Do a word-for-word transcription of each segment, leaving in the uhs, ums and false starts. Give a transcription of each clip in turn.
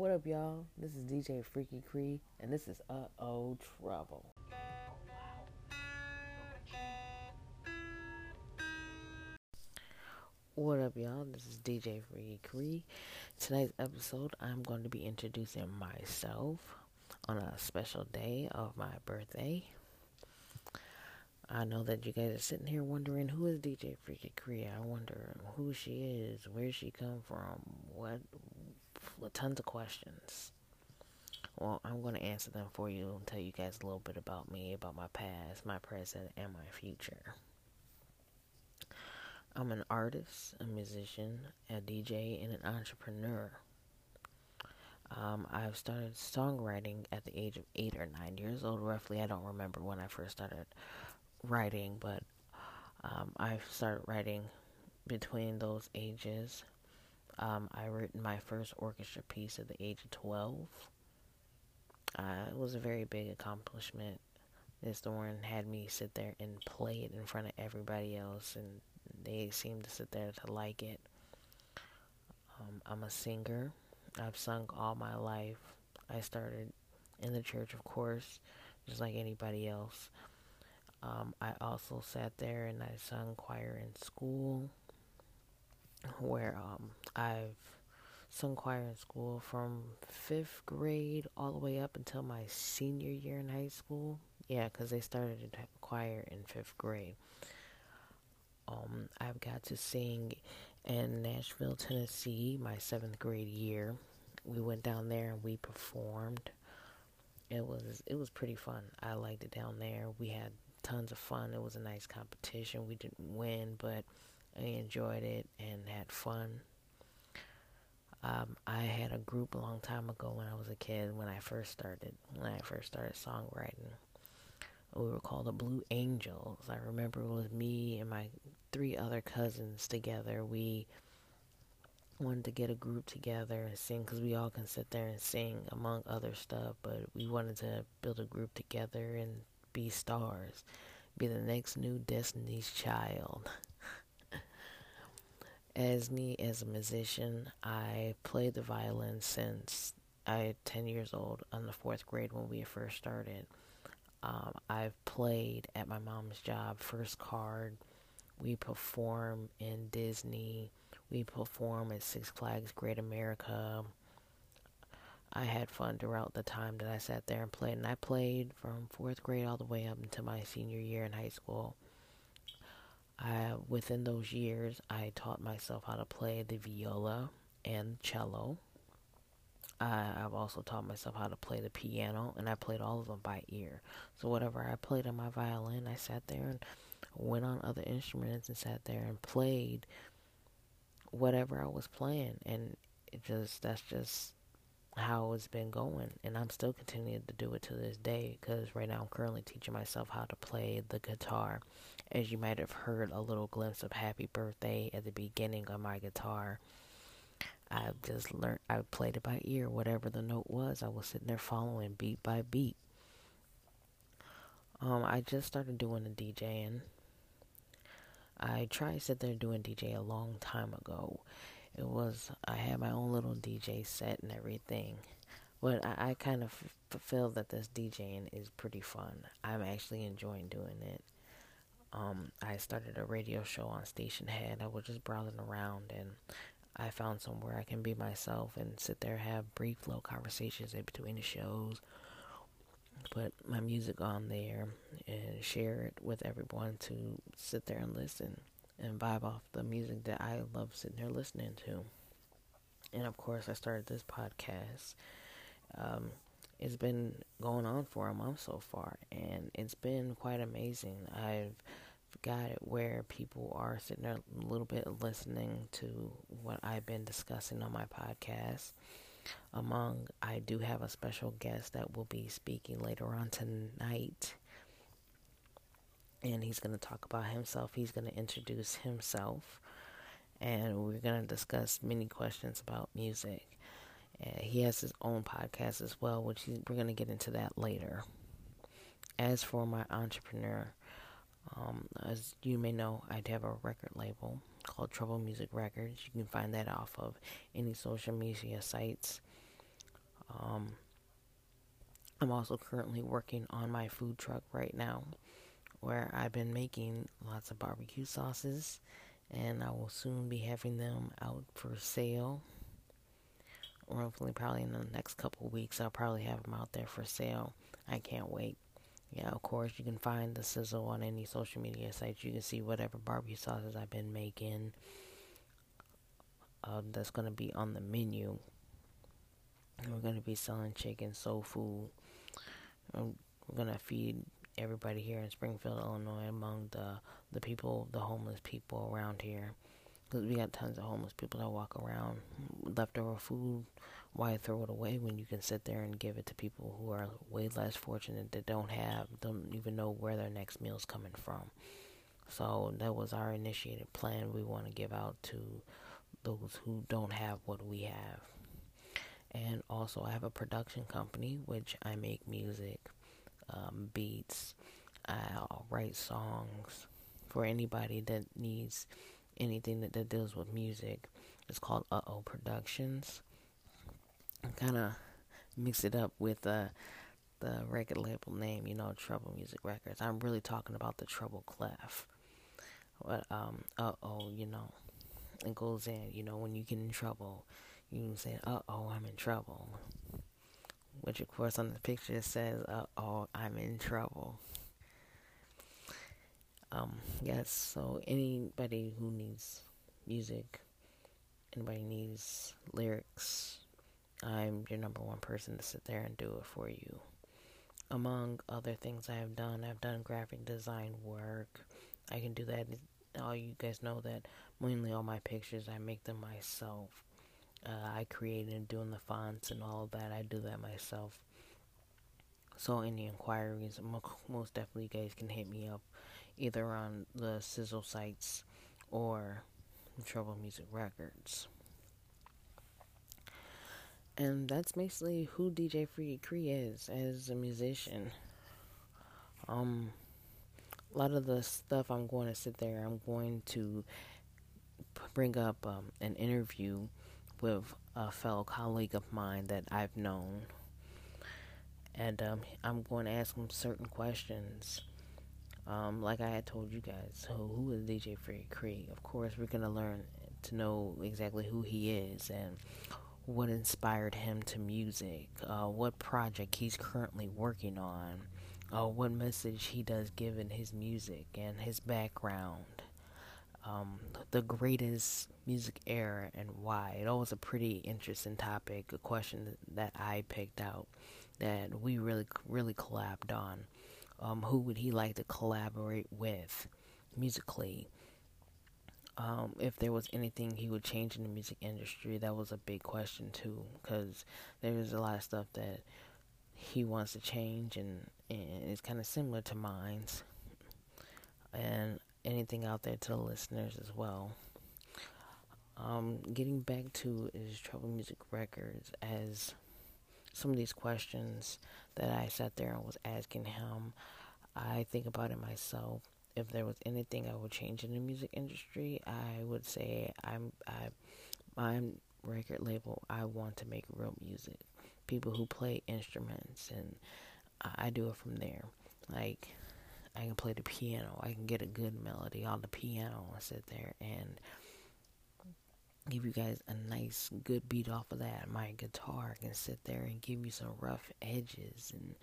What up, y'all? This is D J Freaky Cree, and this is Uh oh Trouble. What up, y'all? This is D J Freaky Cree. Tonight's episode, I'm going to be introducing myself on a special day of my birthday. I know that you guys are sitting here wondering, who is D J Freaky Cree? I wonder who she is, where she come from, what, tons of questions. Well, I'm going to answer them for you and tell you guys a little bit about me, about my past, my present, and my future. I'm an artist, a musician, a D J, and an entrepreneur. Um, I've started songwriting at the age of eight or nine years old, roughly. I don't remember when I first started writing, but um, I've started writing between those ages. Um, I written my first orchestra piece at the age of twelve. Uh, it was a very big accomplishment. This Thorne had me sit there and play it in front of everybody else, and they seemed to sit there to like it. Um, I'm a singer. I've sung all my life. I started in the church, of course, just like anybody else. Um, I also sat there and I sung choir in school, where um, I've sung choir in school from fifth grade all the way up until my senior year in high school. Yeah, because they started choir in fifth grade. Um, I've got to sing in Nashville, Tennessee, my seventh grade year. We went down there and we performed. It was it was pretty fun. I liked it down there. We had tons of fun. It was a nice competition. We didn't win, but I enjoyed it and had fun. Um, I had a group a long time ago when I was a kid, when I first started, when I first started songwriting. We were called the Blue Angels. I remember it was me and my three other cousins together. We wanted to get a group together and sing, because we all can sit there and sing among other stuff, but we wanted to build a group together and be stars, be the next new Destiny's Child. As me, as a musician, I played the violin since I was ten years old, in the fourth grade when we first started. Um, I've played at my mom's job, First Card. We perform in Disney. We perform at Six Flags Great America. I had fun throughout the time that I sat there and played. And I played from fourth grade all the way up until my senior year in high school. I, within those years, I taught myself how to play the viola and cello. Uh, I've also taught myself how to play the piano, and I played all of them by ear. So whatever I played on my violin, I sat there and went on other instruments and sat there and played whatever I was playing. And it just that's just how it's been going. And I'm still continuing to do it to this day, because right now I'm currently teaching myself how to play the guitar. As you might have heard a little glimpse of Happy Birthday at the beginning of my guitar, I've just learned, I played it by ear. Whatever the note was, I was sitting there following beat by beat. Um, I just started doing the DJing. I tried to sit there doing D J a long time ago. It was, I had my own little D J set and everything. But I, I kind of f- feel that this DJing is pretty fun. I'm actually enjoying doing it. Um, I started a radio show on Station Head. I was just browsing around and I found somewhere I can be myself and sit there and have brief little conversations in between the shows. Put my music on there and share it with everyone to sit there and listen and vibe off the music that I love sitting there listening to. And of course, I started this podcast. Um, it's been going on for a month so far, and it's been quite amazing. I've got it where people are sitting there a little bit listening to what I've been discussing on my podcast. Among, I do have a special guest that will be speaking later on tonight, and he's going to talk about himself. He's going to introduce himself, and we're going to discuss many questions about music. Uh, he has his own podcast as well, which he, we're going to get into that later. As for my entrepreneur, Um, as you may know, I have a record label called Trouble Music Records. You can find that off of any social media sites. Um, I'm also currently working on my food truck right now, where I've been making lots of barbecue sauces, and I will soon be having them out for sale. Or hopefully probably in the next couple of weeks, I'll probably have them out there for sale. I can't wait. Yeah, of course, you can find the sizzle on any social media sites. You can see whatever barbecue sauces I've been making. Uh, that's going to be on the menu. And we're going to be selling chicken, soul food. And we're going to feed everybody here in Springfield, Illinois, among the, the people, the homeless people around here. Because we got tons of homeless people that walk around. Leftover food, why throw it away when you can sit there and give it to people who are way less fortunate that don't have, don't even know where their next meal's coming from. So that was our initiated plan. We want to give out to those who don't have what we have. And also I have a production company, which I make music, um, beats. I'll write songs for anybody that needs anything that, that deals with music. It's called Uh oh Productions. I kind of mix it up with uh, the record label name, you know, Trouble Music Records. I'm really talking about the Trouble Clef. But, um, uh oh, you know, it goes in, you know, when you get in trouble, you can say, uh oh, I'm in trouble. Which, of course, on the picture it says, uh oh, I'm in trouble. Um, yes, so anybody who needs music, anybody needs lyrics, I'm your number one person to sit there and do it for you. Among other things I have done, I've done graphic design work. I can do that. All you guys know that mainly all my pictures, I make them myself. Uh, I created doing the fonts and all of that. I do that myself. So any inquiries, most definitely you guys can hit me up. Either on the Sizzle sites or Trouble Music Records. And that's basically who D J Freaky Cree is as a musician. Um, a lot of the stuff I'm going to sit there, I'm going to bring up um, an interview with a fellow colleague of mine that I've known. And um, I'm going to ask him certain questions. Um, like I had told you guys, so who is D J Freaky Cree? Of course, we're going to learn to know exactly who he is and what inspired him to music, uh, what project he's currently working on, uh, what message he does give in his music and his background, um, the greatest music era and why. It was a pretty interesting topic, a question that I picked out that we really, really collabed on. Um, who would he like to collaborate with musically? Um, if there was anything he would change in the music industry, that was a big question too, because there's a lot of stuff that he wants to change, and, and it's kind of similar to mine's. And anything out there to the listeners as well. Um, getting back to is Trouble Music Records as some of these questions that I sat there and was asking him, I think about it myself. If there was anything I would change in the music industry, I would say I'm, I, my record label, I want to make real music. People who play instruments, and I, I do it from there. Like, I can play the piano. I can get a good melody on the piano and sit there and give you guys a nice good beat off of that. My guitar can sit there and give you some rough edges, and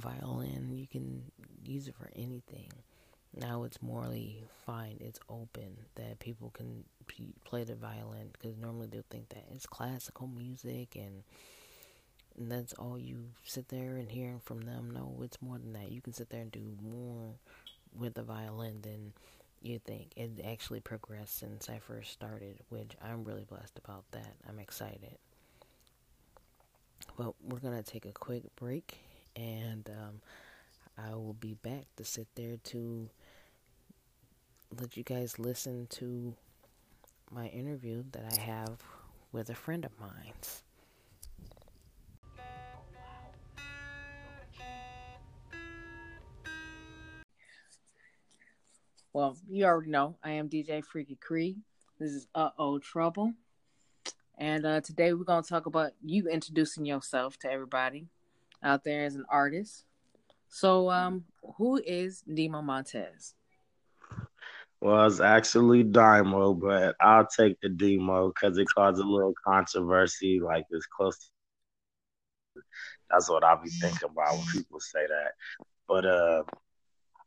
violin, you can use it for anything. Now it's morally fine, it's open that people can p- play the violin, because normally they'll think that it's classical music and, and that's all you sit there and hearing from them. No, it's more than that. You can sit there and do more with the violin than you think. It actually progressed since I first started, which I'm really blessed about that. I'm excited. But we're going to take a quick break, and um, I will be back to sit there to let you guys listen to my interview that I have with a friend of mine. Well, you already know, I am D J Freaky Cree. This is Uh-Oh Trouble. And uh, today we're going to talk about you introducing yourself to everybody out there as an artist. So um, who is Damo Montez? Well, it's actually Damo, but I'll take the Damo because it caused a little controversy, like it's close to... That's what I'll be thinking about when people say that. But uh,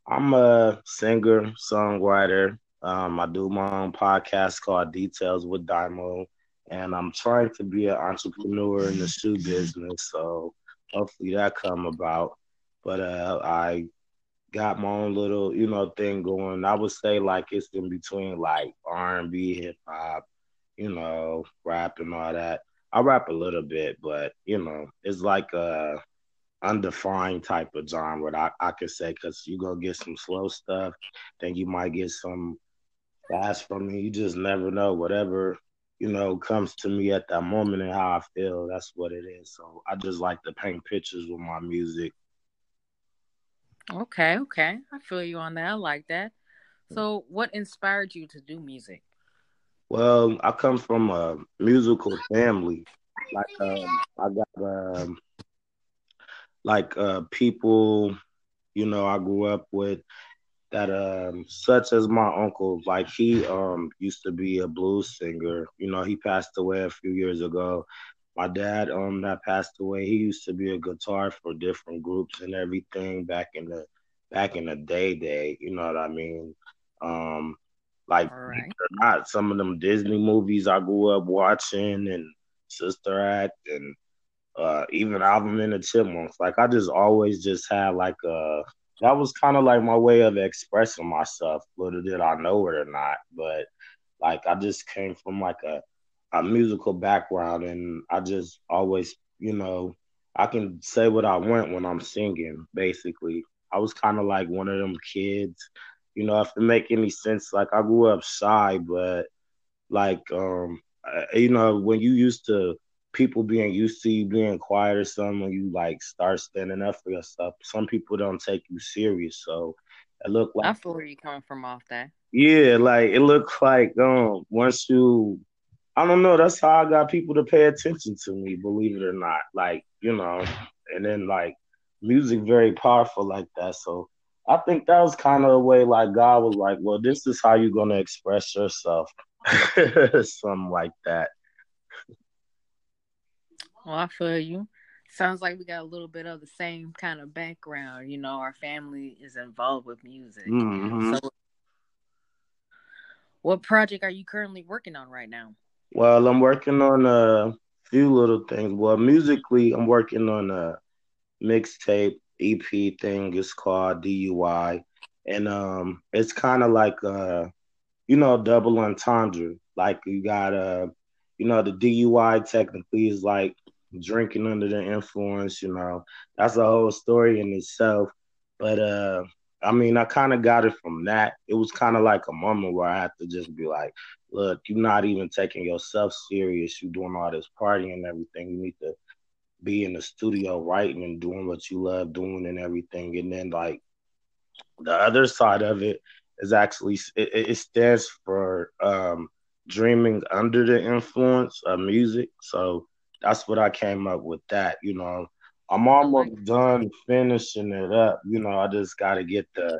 I'm a singer, songwriter. Um, I do my own podcast called Details with Diamo, and I'm trying to be an entrepreneur in the shoe business, so hopefully that come about. But uh, I got my own little, you know, thing going. I would say, like, it's in between, like, R and B, hip-hop, you know, rap and all that. I rap a little bit, but, you know, it's like a undefined type of genre, I, I could say, because you go get some slow stuff, then you might get some fast from me. You just never know. Whatever, you know, comes to me at that moment and how I feel, that's what it is. So I just like to paint pictures with my music. Okay, okay. I feel you on that. I like that. So what inspired you to do music? Well, I come from a musical family. Like, um, I got, um, like, uh, people, you know, I grew up with that, um, such as my uncle. Like, he um used to be a blues singer. You know, he passed away a few years ago. My dad, um, that passed away, he used to be a guitar for different groups and everything back in the back in the day day. You know what I mean? Um, like, all right, not some of them Disney movies I grew up watching, and Sister Act, and uh, even Alvin and the Chipmunks. Like, I just always just had like a that was kind of like my way of expressing myself. Little did I know it or not, but like I just came from like a. a musical background, and I just always, you know, I can say what I want when I'm singing, basically. I was kind of like one of them kids, you know, if it make any sense. Like, I grew up shy, but, like, um, you know, when you used to, people being used to you being quiet or something, when you, like, start standing up for yourself, some people don't take you serious, so it looked like... I feel where you coming from off that. Yeah, like, it looked like, um, once you... I don't know. That's how I got people to pay attention to me, believe it or not. Like, you know, and then like music very powerful like that. So I think that was kind of a way like God was like, well, this is how you're going to express yourself. Something like that. Well, I feel you. Sounds like we got a little bit of the same kind of background. You know, our family is involved with music. Mm-hmm. So what project are you currently working on right now? Well, I'm working on a few little things. Well, musically, I'm working on a mixtape E P thing. It's called D U I. And um, it's kind of like, a, you know, double entendre. Like, you got, a, you know, the D U I technically is like drinking under the influence, you know. That's a whole story in itself. But, uh, I mean, I kind of got it from that. It was kind of like a moment where I had to just be like, look, you're not even taking yourself serious. You're doing all this partying and everything. You need to be in the studio writing and doing what you love doing and everything. And then, like, the other side of it is actually, it, it stands for um, dreaming under the influence of music. So that's what I came up with that, you know. I'm almost done finishing it up. You know, I just got to get the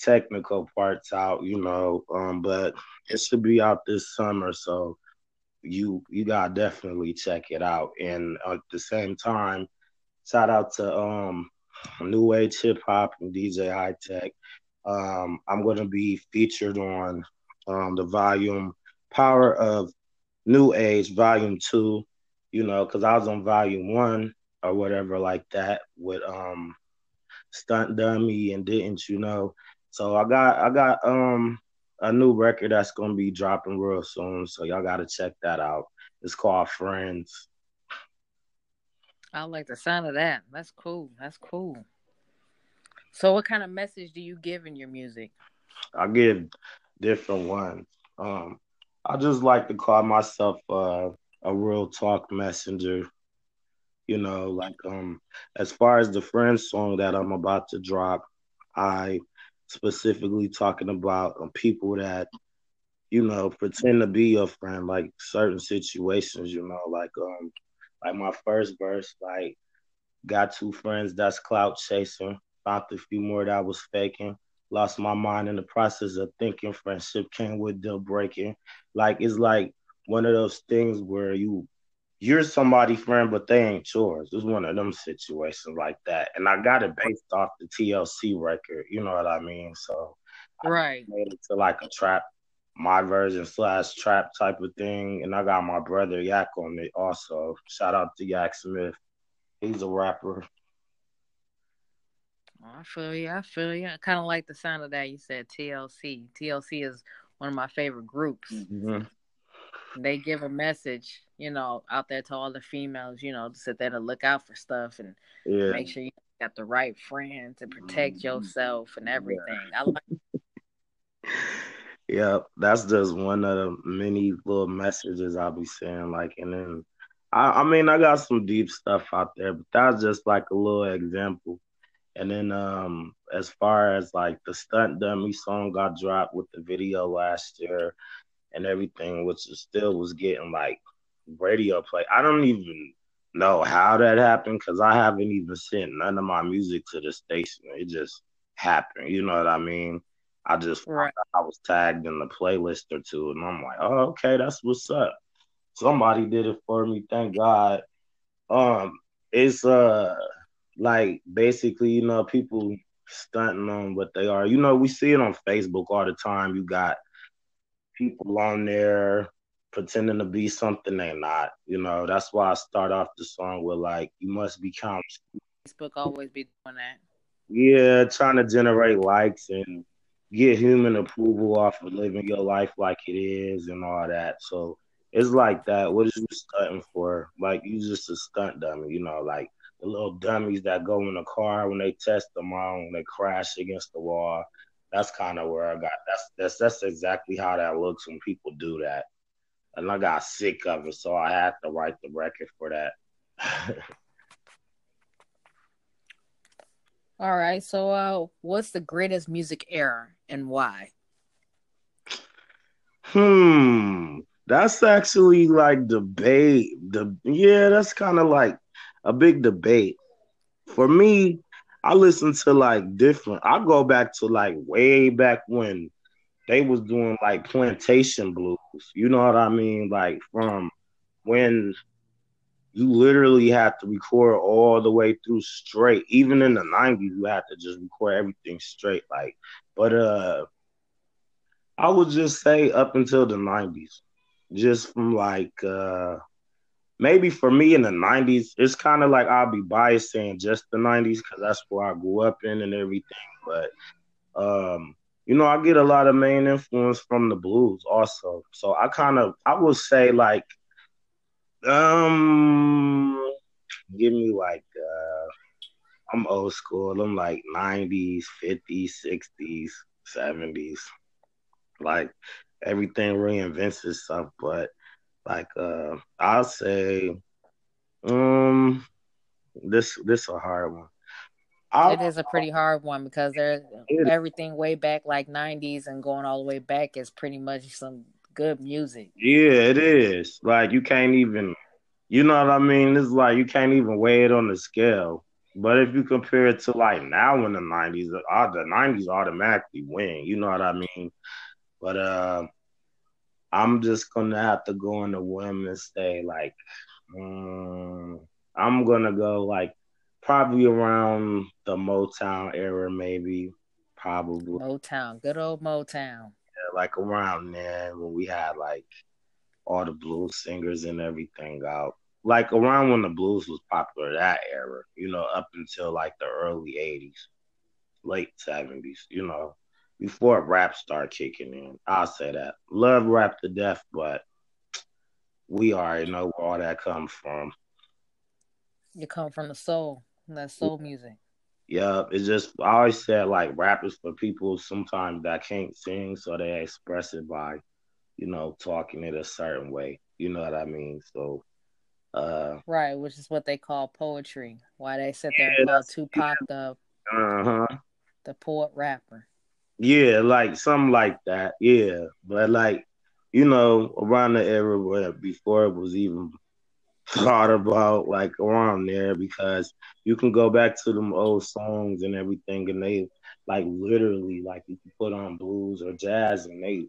technical parts out, you know, um, but it should be out this summer, so you you gotta definitely check it out. And at the same time, shout out to um, New Age Hip Hop and D J High Tech. Um, I'm going to be featured on um, the Volume Power of New Age Volume Two, you know, because I was on Volume One or whatever like that with um, Stunt Dummy and Didn't You Know. So I got I got um a new record that's gonna be dropping real soon. So y'all gotta check that out. It's called Friends. I like the sound of that. That's cool. That's cool. So what kind of message do you give in your music? I give different ones. Um, I just like to call myself uh, a real talk messenger. You know, like um, as far as the Friends song that I'm about to drop, I specifically talking about um, people that you know, pretend to be your friend, like certain situations, you know, like um, like my first verse, like got two friends that's clout chasing, found a few more that I was faking, lost my mind in the process of thinking, friendship came with the breaking. Like it's like one of those things where you you're somebody's friend, but they ain't yours. It's one of them situations like that. And I got it based off the T L C record, you know what I mean? So right, I made it to like a trap, my version slash trap type of thing. And I got my brother Yak on it also. Shout out to Yak Smith. He's a rapper. I feel you. I feel you. I kind of like the sound of that. You said T L C. T L C is one of my favorite groups. Mm-hmm. They give a message, you know, out there to all the females, you know, to sit there to look out for stuff and yeah. make sure you got the right friends and protect mm-hmm. yourself and everything. Yeah. I like yeah, that's just one of the many little messages I'll be saying. Like, and then, I, I mean, I got some deep stuff out there, but that's just like a little example. And then um, as far as like the Stunt Dummy song I dropped with the video last year, and everything, which is still was getting like radio play. I don't even know how that happened because I haven't even sent none of my music to the station. It just happened. You know what I mean? I just right. I was tagged in the playlist or two, and I'm like, oh, okay, that's what's up. Somebody did it for me. Thank God. Um, it's uh like basically, you know, people stunting on what they are. You know, we see it on Facebook all the time. You got people on there pretending to be something they're not. You know, that's why I start off the song with, like, you must be calm. Facebook always be doing that. Yeah, trying to generate likes and get human approval off of living your life like it is and all that. So it's like that. What is you stunting for? Like, you just a stunt dummy, you know, like the little dummies that go in the car when they test them on, when they crash against the wall. That's kind of where I got. That's that's that's exactly how that looks when people do that, and I got sick of it, so I had to write the record for that. All right. So, uh, what's the greatest music era and why? Hmm. That's actually like debate. The yeah, that's kind of like a big debate for me. I listen to like different. I go back to like way back when they was doing like plantation blues. You know what I mean? Like from when you literally have to record all the way through straight. Even in the nineties, you had to just record everything straight. Like, but uh, I would just say up until the nineties, just from like uh. Maybe for me in the nineties, it's kind of like I'll be biased saying just the nineties because that's where I grew up in and everything. But, um, you know, I get a lot of main influence from the blues also. So I kind of, I would say like, um, give me like, uh, I'm old school. I'm like nineties, fifties, sixties, seventies. Like everything reinvents itself, but Like uh, I'll say, um, this this is a hard one. I'll, it is a pretty hard one because there's everything way back like nineties and going all the way back is pretty much some good music. Yeah, it is. Like you can't even, you know what I mean? It's like you can't even weigh it on the scale. But if you compare it to like now in the nineties, the nineties automatically win. You know what I mean? But uh. I'm just gonna have to go on the whim and say like, um, I'm gonna go like probably around the Motown era, maybe, probably Motown, good old Motown. Yeah, like around then when we had like all the blues singers and everything out, like around when the blues was popular, that era, you know, up until like the early eighties, late seventies, you know. Before rap started kicking in, I'll say that. Love rap to death, but we already know where all that comes from. It comes from the soul, that soul music. Yeah, it's just, I always said like rap is for people sometimes that can't sing, so they express it by, you know, talking it a certain way. You know what I mean? So, uh, right, which is what they call poetry. Why they sit there yeah, and call Tupac yeah. the, uh-huh. the poet rapper. Yeah, like something like that. Yeah, but like you know, around the era where before it was even thought about, like around there, because you can go back to them old songs and everything, and they like literally, like you can put on blues or jazz and they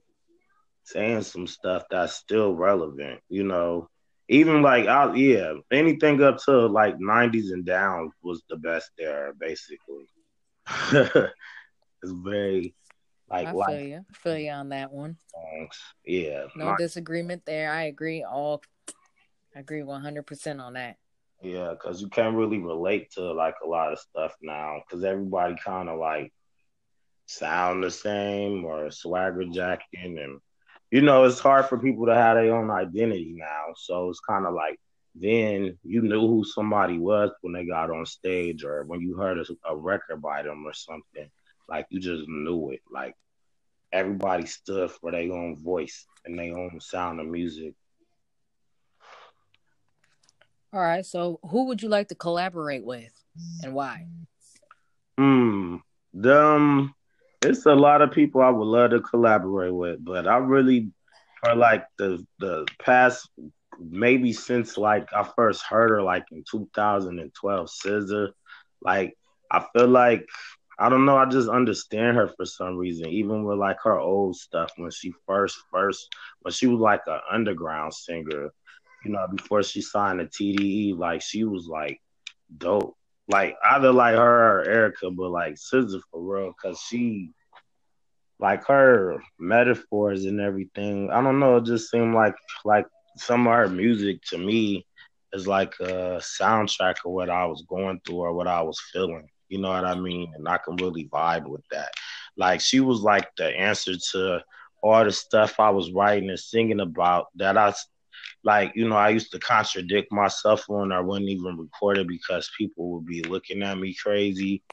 saying some stuff that's still relevant, you know. Even like, I, yeah, anything up to like nineties and down was the best era, basically. It's very like, I feel like, you, I feel you on that one. Songs. Yeah, no my, disagreement there. I agree. All I agree one hundred percent on that. Yeah, because you can't really relate to like a lot of stuff now, because everybody kind of like sound the same or swagger jacking, and you know, it's hard for people to have their own identity now. So it's kind of like, then you knew who somebody was when they got on stage or when you heard a, a record by them or something. Like, you just knew it. Like, everybody stood for their own voice and their own sound of music. All right. So who would you like to collaborate with and why? Hmm. Them... It's a lot of people I would love to collaborate with, but I really, for like the the past, maybe since like I first heard her like in two thousand twelve, S Z A, like I feel like, I don't know, I just understand her for some reason, even with like her old stuff when she first, first, when she was like an underground singer, you know, before she signed to T D E, like she was like dope. Like, either like her or Erica, but like S Z A for real, because she, like her metaphors and everything, I don't know, it just seemed like like some of her music to me is like a soundtrack of what I was going through or what I was feeling. You know what I mean? And I can really vibe with that. Like, she was like the answer to all the stuff I was writing and singing about that I... Like, you know, I used to contradict myself on, I wouldn't even record it because people would be looking at me crazy.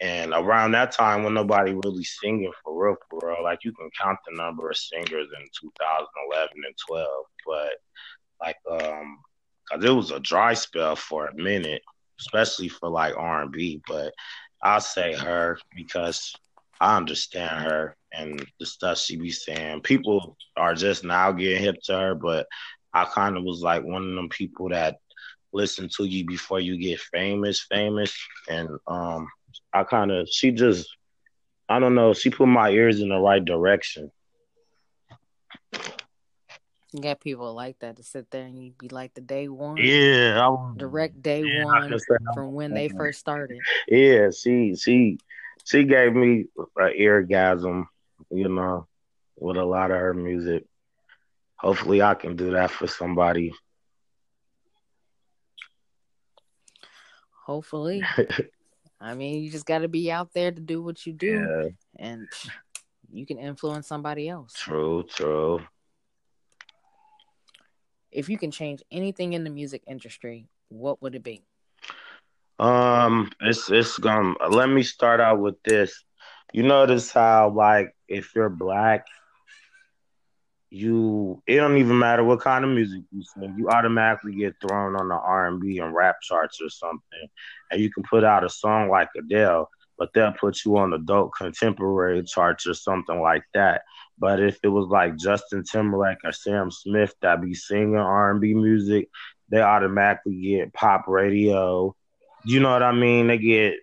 And around that time, when nobody really singing for real, for real, like you can count the number of singers in two thousand eleven and twelve, but like, um, cause it was a dry spell for a minute, especially for like R and B. But I'll say her because I understand her and the stuff she be saying. People are just now getting hip to her, but I kind of was like one of them people that listen to you before you get famous, famous. And um, I kind of, she just, I don't know, she put my ears in the right direction. You got people like that to sit there and you be like the day one. Yeah. I, direct day yeah, one from when they first started. Yeah, she, she, she gave me an eargasm, you know, with a lot of her music. Hopefully I can do that for somebody. Hopefully. I mean, you just got to be out there to do what you do. Yeah. And you can influence somebody else. True, true. If you can change anything in the music industry, what would it be? Um, it's it's gonna, let me start out with this. You notice how, like, if you're black, you, it don't even matter what kind of music you sing, you automatically get thrown on the R and B and rap charts or something. And you can put out a song like Adele, but they'll put you on the adult contemporary charts or something like that. But if it was like Justin Timberlake or Sam Smith that be singing R and B music, they automatically get pop radio. You know what I mean? They get...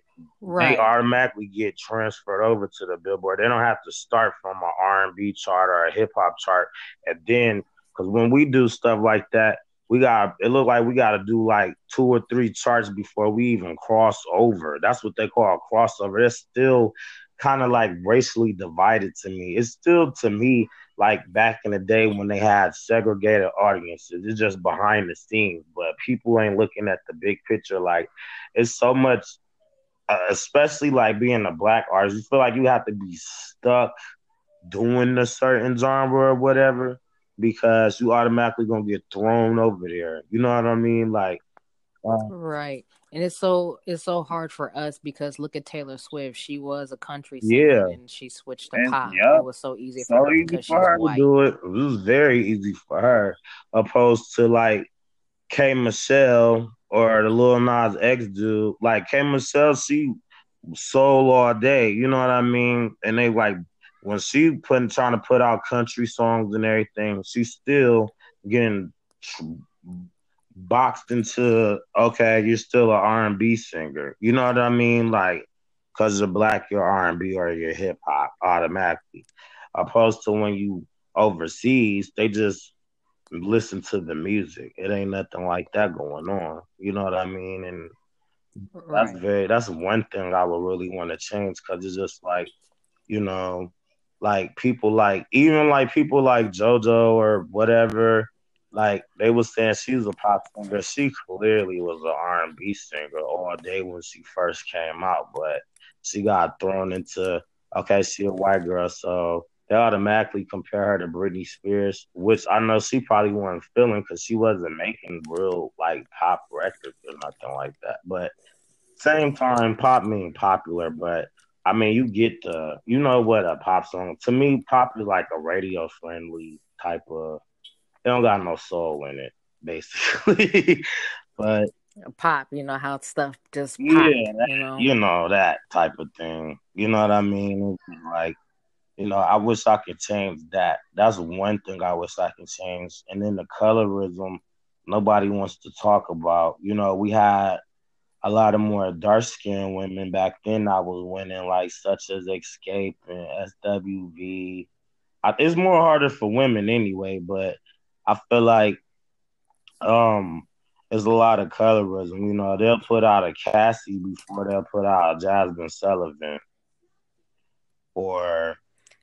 Right. They automatically get transferred over to the Billboard. They don't have to start from an R and B chart or a hip-hop chart. And then, because when we do stuff like that, we got it look like we got to do like two or three charts before we even cross over. That's what they call a crossover. It's still kind of like racially divided to me. It's still, to me, like back in the day when they had segregated audiences. It's just behind the scenes, but people ain't looking at the big picture. Like, it's so much... Uh, especially like being a black artist, you feel like you have to be stuck doing a certain genre or whatever because you automatically gonna get thrown over there. You know what I mean? Like, um, right. And it's so it's so hard for us because look at Taylor Swift. She was a country singer yeah. and she switched to and, pop. Yep. It was so easy for so her, easy for her to do it. It was very easy for her, opposed to like K Michelle. Or the Lil Nas X dude, like K Michelle, she soul all day, you know what I mean? And they like when she putting trying to put out country songs and everything, she's still getting boxed into, okay, you're still an R and B singer. You know what I mean? Like, because you're black, you're R and B or you're hip hop automatically. Opposed to when you overseas, they just listen to the music. It ain't nothing like that going on. You know what I mean? And right. that's very that's one thing I would really want to change, because it's just like, you know, like people like even like people like JoJo or whatever, like they was saying she's a pop singer. She clearly was an R and B singer all day when she first came out, but she got thrown into, okay, she a white girl, so they automatically compare her to Britney Spears, which I know she probably wasn't feeling because she wasn't making real like pop records or nothing like that. But same time, pop mean popular. But I mean, you get the, you know what a pop song, to me, pop is like a radio friendly type of, it don't got no soul in it, basically. But pop, you know how stuff just pop, yeah, that, you know? you know that type of thing. You know what I mean? Like, you know, I wish I could change that. That's one thing I wish I could change. And then the colorism, nobody wants to talk about. You know, we had a lot of more dark-skinned women back then I was winning, like, such as Xscape and S W V. I, it's more harder for women anyway, but I feel like um, there's a lot of colorism. You know, they'll put out a Cassie before they'll put out a Jasmine Sullivan or...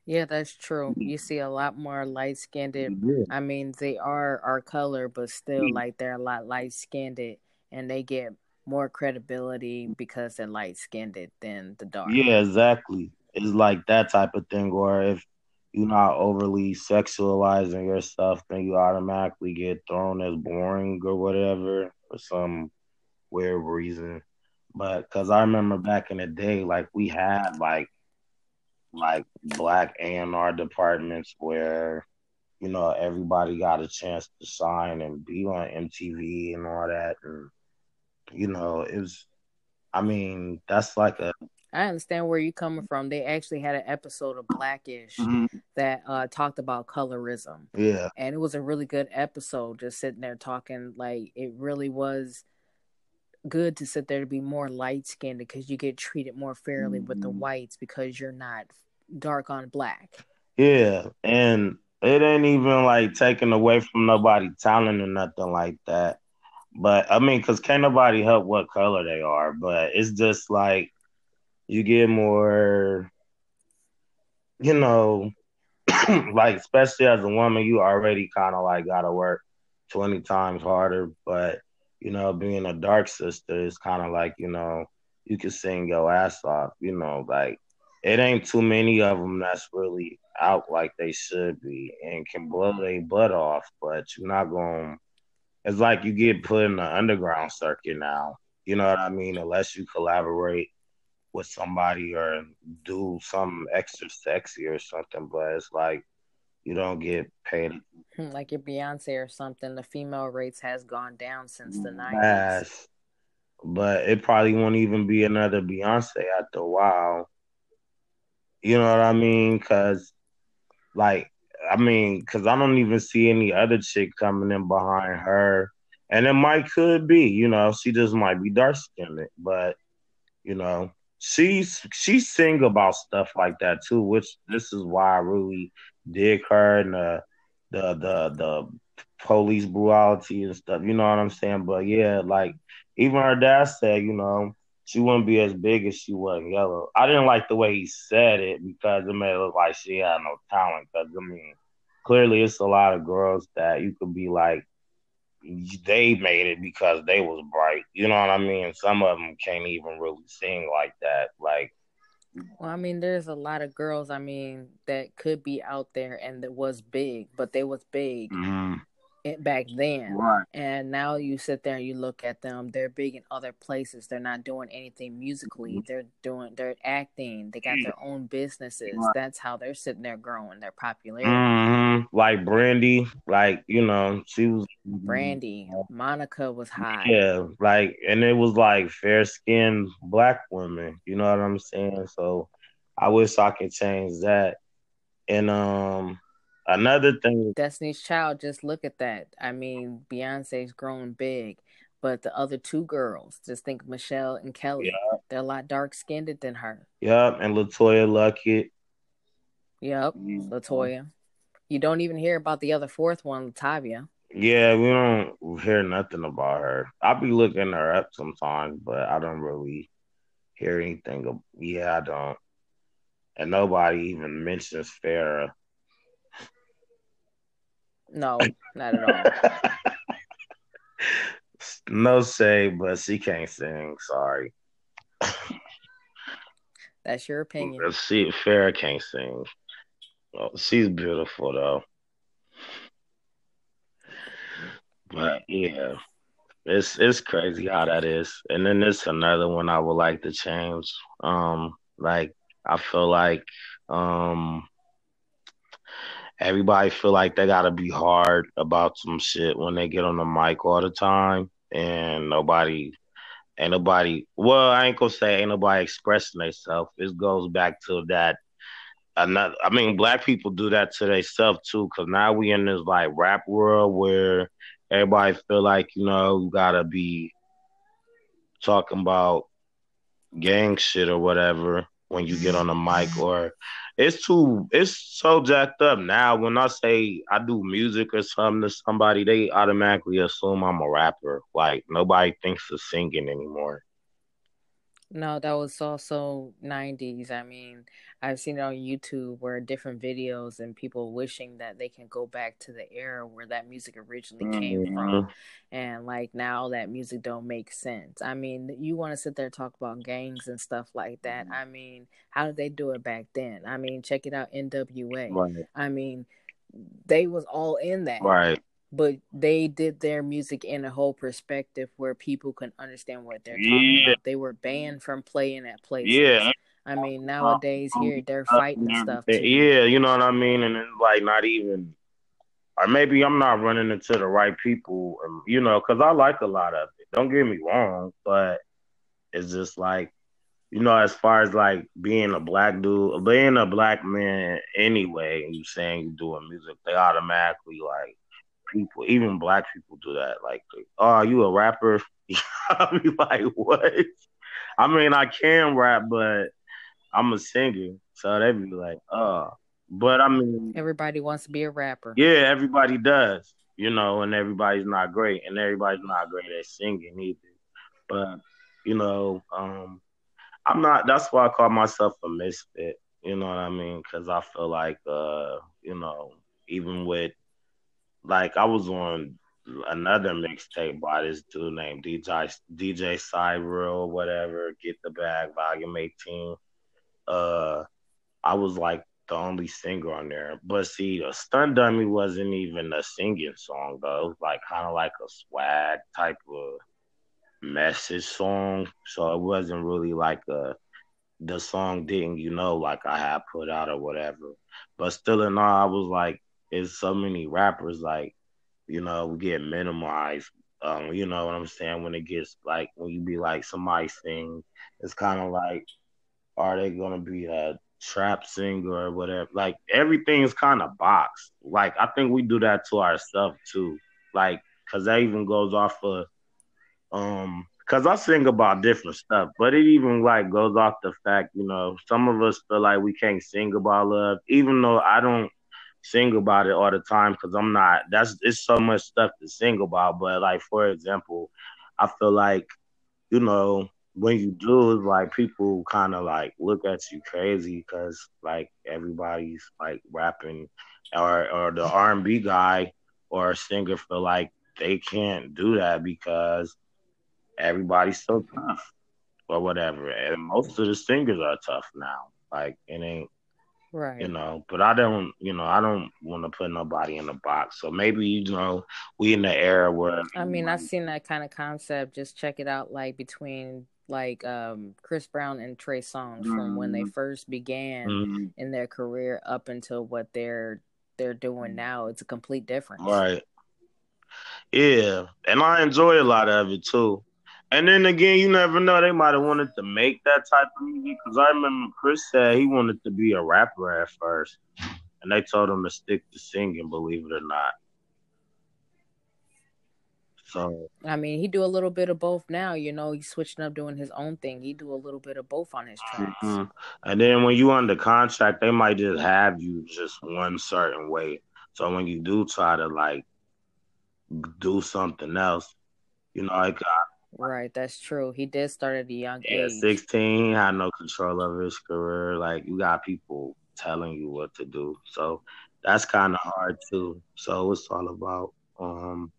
Yeah, that's true. You see a lot more light-skinned. Yeah. I mean, they are our color, but still, like, they're a lot light-skinned, and they get more credibility because they're light-skinned than the dark. Yeah, exactly. It's like that type of thing, or if you're not overly sexualizing yourself, then you automatically get thrown as boring or whatever for some weird reason. But because I remember back in the day, like, we had, like, like black A and R departments where, you know, everybody got a chance to sign and be on M T V and all that. And, you know, it was, I mean, that's like a... I understand where you're coming from. They actually had an episode of Blackish mm-hmm. that uh, talked about colorism. Yeah. And it was a really good episode, just sitting there talking, like, it really was good to sit there to be more light-skinned because you get treated more fairly mm-hmm. with the whites because you're not dark on black. Yeah, and it ain't even like taken away from nobody talent or nothing like that. But I mean, because can't nobody help what color they are, but it's just like you get more, you know, like especially as a woman, you already kind of like gotta work twenty times harder, but you know, being a dark sister is kind of like, you know, you can sing your ass off, you know, like it ain't too many of them that's really out like they should be and can blow their butt off, but you're not going, it's like you get put in the underground circuit now, you know what I mean? Unless you collaborate with somebody or do something extra sexy or something, but it's like, you don't get paid. Like your Beyonce or something, the female rates has gone down since the nineties. But it probably won't even be another Beyonce after a while. You know what I mean? Because, like, I mean, because I don't even see any other chick coming in behind her. And it might could be, you know, she just might be dark-skinned. But, you know, she's, she sing about stuff like that, too, which this is why I really... dig her and the, the the the police brutality and stuff. You know what I'm saying? But yeah, like even her dad said, you know, she wouldn't be as big if she wasn't yellow. I didn't like the way he said it because it made it look like she had no talent. Because I mean, clearly it's a lot of girls that you could be like, they made it because they was bright. You know what I mean? Some of them can't even really sing like that. Like. Well, I mean, there's a lot of girls, I mean, that could be out there and that was big, but they was big mm-hmm. back then. Right. And now you sit there and you look at them, they're big in other places. They're not doing anything musically. They're doing, they're acting. They got their own businesses. Right. That's how they're sitting there growing their popularity. Mm-hmm. Like Brandy, like, you know, she was... Brandy, Monica was hot. Yeah, like, and it was like fair-skinned black women. You know what I'm saying? So I wish I could change that. And um, another thing, Destiny's Child, just look at that. I mean, Beyonce's grown big, but the other two girls, just think Michelle and Kelly, yeah. they're a lot dark-skinned than her. Yep, and LaToya Luckett. Yep, mm-hmm. LaToya. You don't even hear about the other fourth one, Latavia. Yeah, we don't hear nothing about her. I be looking her up sometimes, but I don't really hear anything. Of, yeah, I don't. And nobody even mentions Farrah. No, not at all. No shade, but she can't sing. Sorry. That's your opinion. See, Farrah can't sing. Oh, she's beautiful, though. But yeah, it's it's crazy how that is. And then there's another one I would like to change. Um, like I feel like um, everybody feel like they gotta be hard about some shit when they get on the mic all the time, and nobody, ain't nobody. Well, I ain't gonna say ain't nobody expressing themselves. It goes back to that. Another, I mean, black people do that to themselves too, because now we in this like rap world where everybody feel like, you know, you gotta be talking about gang shit or whatever when you get on the mic, or it's too, it's so jacked up now. When I say I do music or something to somebody, they automatically assume I'm a rapper. Like nobody thinks of singing anymore. No, that was also nineties. I mean, I've seen it on YouTube where different videos and people wishing that they can go back to the era where that music originally came mm-hmm. from. And like now that music don't make sense. I mean, you want to sit there and talk about gangs and stuff like that. Mm-hmm. I mean, how did they do it back then? I mean, check it out, N W A. Right. I mean, they was all in that. Right. But they did their music in a whole perspective where people can understand what they're talking yeah. about. They were banned from playing at places. Yeah. I mean, nowadays, here, they're fighting yeah. stuff. Too. Yeah, you know what I mean? And it's like not even... Or maybe I'm not running into the right people, you know, because I like a lot of it. Don't get me wrong, but it's just like, you know, as far as like being a black dude, being a black man anyway, and you saying you're doing music, they automatically like... People, even black people do that. Like, oh, you a rapper? I'll be like, what? I mean, I can rap, but I'm a singer. So they'd be like, oh. But I mean, everybody wants to be a rapper. Yeah, everybody does, you know, and everybody's not great. And everybody's not great at singing either. But, you know, um, I'm not, that's why I call myself a misfit. You know what I mean? Because I feel like, uh, you know, even with, like I was on another mixtape by this dude named D J D J Cyril, whatever, Get the Bag, Volume eighteen. Uh, I was like the only singer on there. But see, a Stunt Dummy wasn't even a singing song though. It was like kind of like a swag type of message song. So it wasn't really like a the song didn't, you know, like I had put out or whatever. But still in all, I was like, it's so many rappers, like, you know, we get minimized. Um, you know what I'm saying? When it gets, like, when you be, like, somebody sing, it's kind of like, are they going to be a trap singer or whatever? Like, everything's kind of boxed. Like, I think we do that to ourselves, too. Like, because that even goes off of, um, because I sing about different stuff, but it even, like, goes off the fact, you know, some of us feel like we can't sing about love, even though I don't sing about it all the time because I'm not that's it's so much stuff to sing about. But like, for example, I feel like, you know, when you do, it's like people kind of like look at you crazy because like everybody's like rapping or or the R and B guy or singer feel like they can't do that because everybody's so tough or whatever, and most of the singers are tough now, like it ain't right. You know, but I don't, you know, I don't want to put nobody in a box. So maybe, you know, we in the era where... I mean, I've seen that kind of concept. Just check it out, like, between, like, um, Chris Brown and Trey Songz mm-hmm. from when they first began mm-hmm. in their career up until what they're they're doing now. It's a complete difference. Right. Yeah. And I enjoy a lot of it, too. And then again, you never know. They might have wanted to make that type of music because I remember Chris said he wanted to be a rapper at first. And they told him to stick to singing, believe it or not. So I mean, he do a little bit of both now. You know, he's switching up, doing his own thing. He do a little bit of both on his tracks. Mm-hmm. And then when you under contract, they might just have you just one certain way. So when you do try to like do something else, you know, like I, right, that's true. He did start at a young yeah, age. sixteen, had no control of his career. Like you got people telling you what to do, so that's kind of hard too. So it's all about um.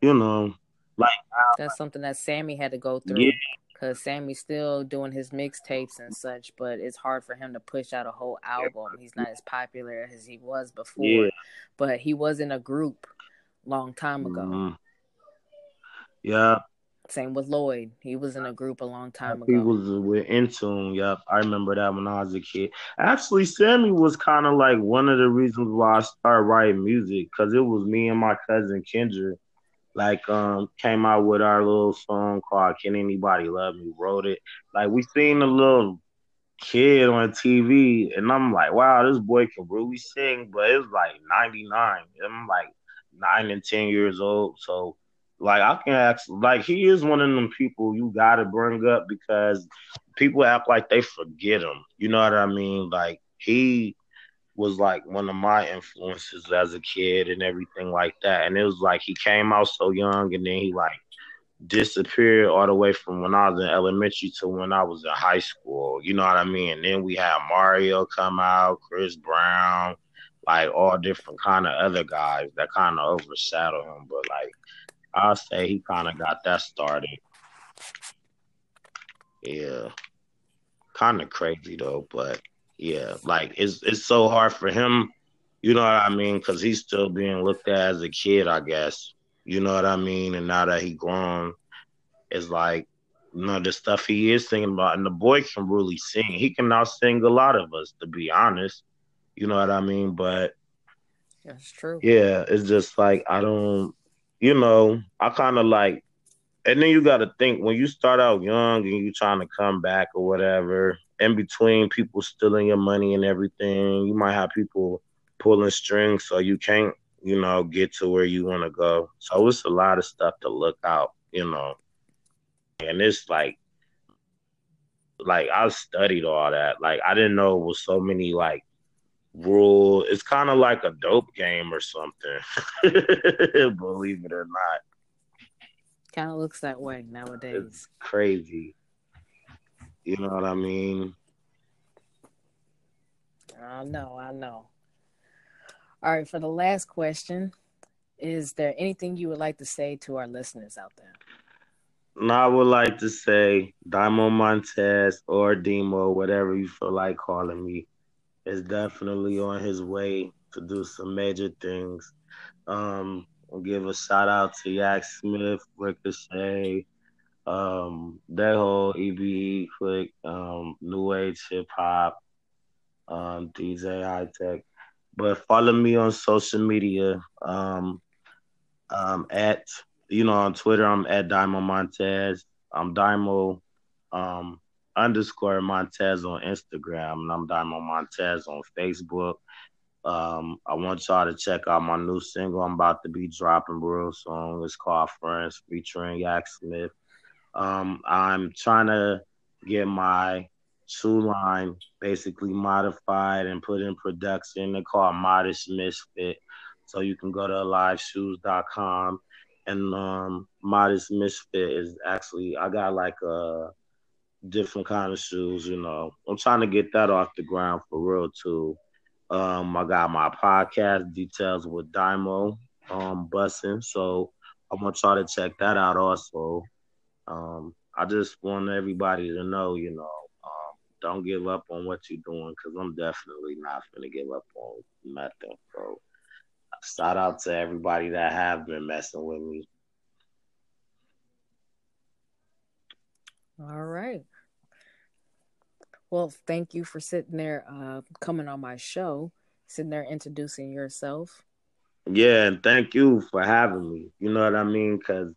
You know, like uh, that's something that Sammy had to go through because yeah. Sammy's still doing his mixtapes and such, but it's hard for him to push out a whole album. He's not as popular as he was before, yeah. but he was in a group long time ago. Mm-hmm. Yeah. Same with Lloyd. He was in a group a long time ago. He was with Intune. Yep. I remember that when I was a kid. Actually, Sammy was kind of like one of the reasons why I started writing music because it was me and my cousin Kendra. Like, um, came out with our little song called Can Anybody Love Me? Wrote it. Like, we seen a little kid on T V, and I'm like, wow, this boy can really sing, but it was like ninety-nine. I'm like nine and ten years old. So, like, I can ask, like, he is one of them people you got to bring up because people act like they forget him. You know what I mean? Like, he was like one of my influences as a kid and everything like that. And it was like he came out so young and then he like disappeared all the way from when I was in elementary to when I was in high school. You know what I mean? And then we had Mario come out, Chris Brown, like all different kind of other guys that kind of overshadow him. But like I'll say he kind of got that started. Yeah. Kind of crazy though, but yeah, like, it's it's so hard for him, you know what I mean, because he's still being looked at as a kid, I guess. You know what I mean? And now that he grown, it's like, you know, the stuff he is singing about. And the boy can really sing. He can out-sing a lot of us, to be honest. You know what I mean? But that's true. Yeah, it's just like, I don't, you know, I kind of like, and then you got to think, when you start out young and you trying to come back or whatever, in between people stealing your money and everything, you might have people pulling strings so you can't, you know, get to where you want to go. So it's a lot of stuff to look out, you know. And it's like, like I studied all that. Like I didn't know it was so many like rules. It's kind of like a dope game or something, believe it or not. Kind of looks that way nowadays. It's crazy. You know what I mean? I know, I know. All right, for the last question, is there anything you would like to say to our listeners out there? And I would like to say Damo Montez or Demo, whatever you feel like calling me, is definitely on his way to do some major things. Um, I'll give a shout out to Yak Smith, Ricochet, um, that whole E B E clique, um, New Age Hip Hop, um, D J High Tech. But follow me on social media. Um, um, at you know on Twitter, I'm at Damo Montez. I'm Damo um, underscore Montez on Instagram, and I'm Damo Montez on Facebook. Um, I want y'all to check out my new single I'm about to be dropping real soon. It's called Friends, featuring Yak Smith. Um, I'm trying to get my shoe line basically modified and put in production. They're called Modest Misfit. So you can go to alive shoes dot com. And um, Modest Misfit is actually, I got like a different kind of shoes, you know. I'm trying to get that off the ground for real too. Um, I got my podcast, Details with Diamo, um, bussin'. So I want y'all to check that out also. Um, I just want everybody to know, you know, um, don't give up on what you're doing because I'm definitely not going to give up on nothing, bro. Shout out to everybody that have been messing with me. All right. Well, thank you for sitting there, uh, coming on my show, sitting there introducing yourself. Yeah, and thank you for having me. You know what I mean? Because,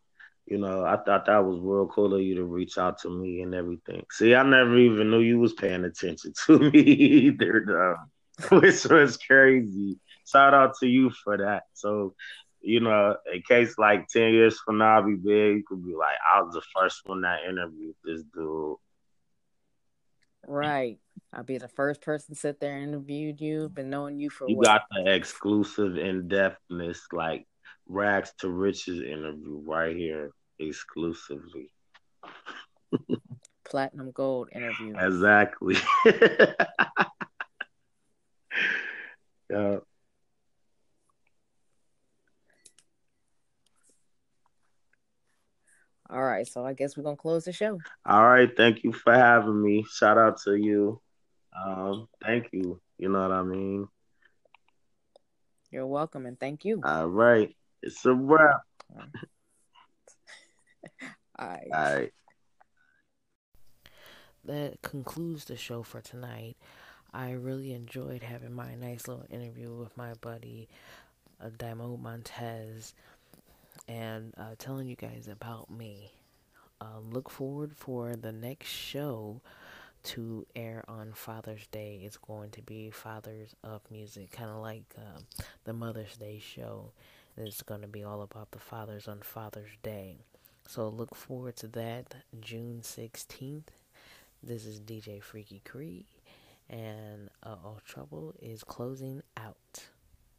you know, I thought that was real cool of you to reach out to me and everything. See, I never even knew you was paying attention to me either, though. which was crazy. Shout out to you for that. So, you know, in case like ten years from now I'll be big, you could be like, I was the first one that interviewed this dude. Right. I'll be the first person to sit there and interviewed you, been knowing you for you what? Got the exclusive in-depthness, like rags to riches interview right here, exclusively. Platinum gold interview. Exactly. Yeah. All right, so I guess we're going to close the show. All right, thank you for having me. Shout out to you. Um, thank you. You know what I mean? You're welcome, and thank you. All right, it's a wrap. All right. All right. All right. That concludes the show for tonight. I really enjoyed having my nice little interview with my buddy, uh, Damo Montez, and uh, telling you guys about me. Uh, look forward for the next show to air on Father's Day. It's going to be Fathers of Music, kind of like uh, the Mother's Day show. It's going to be all about the fathers on Father's Day. So look forward to that June sixteenth. This is D J Freaky Cree, and Uh-Oh Trouble is closing out.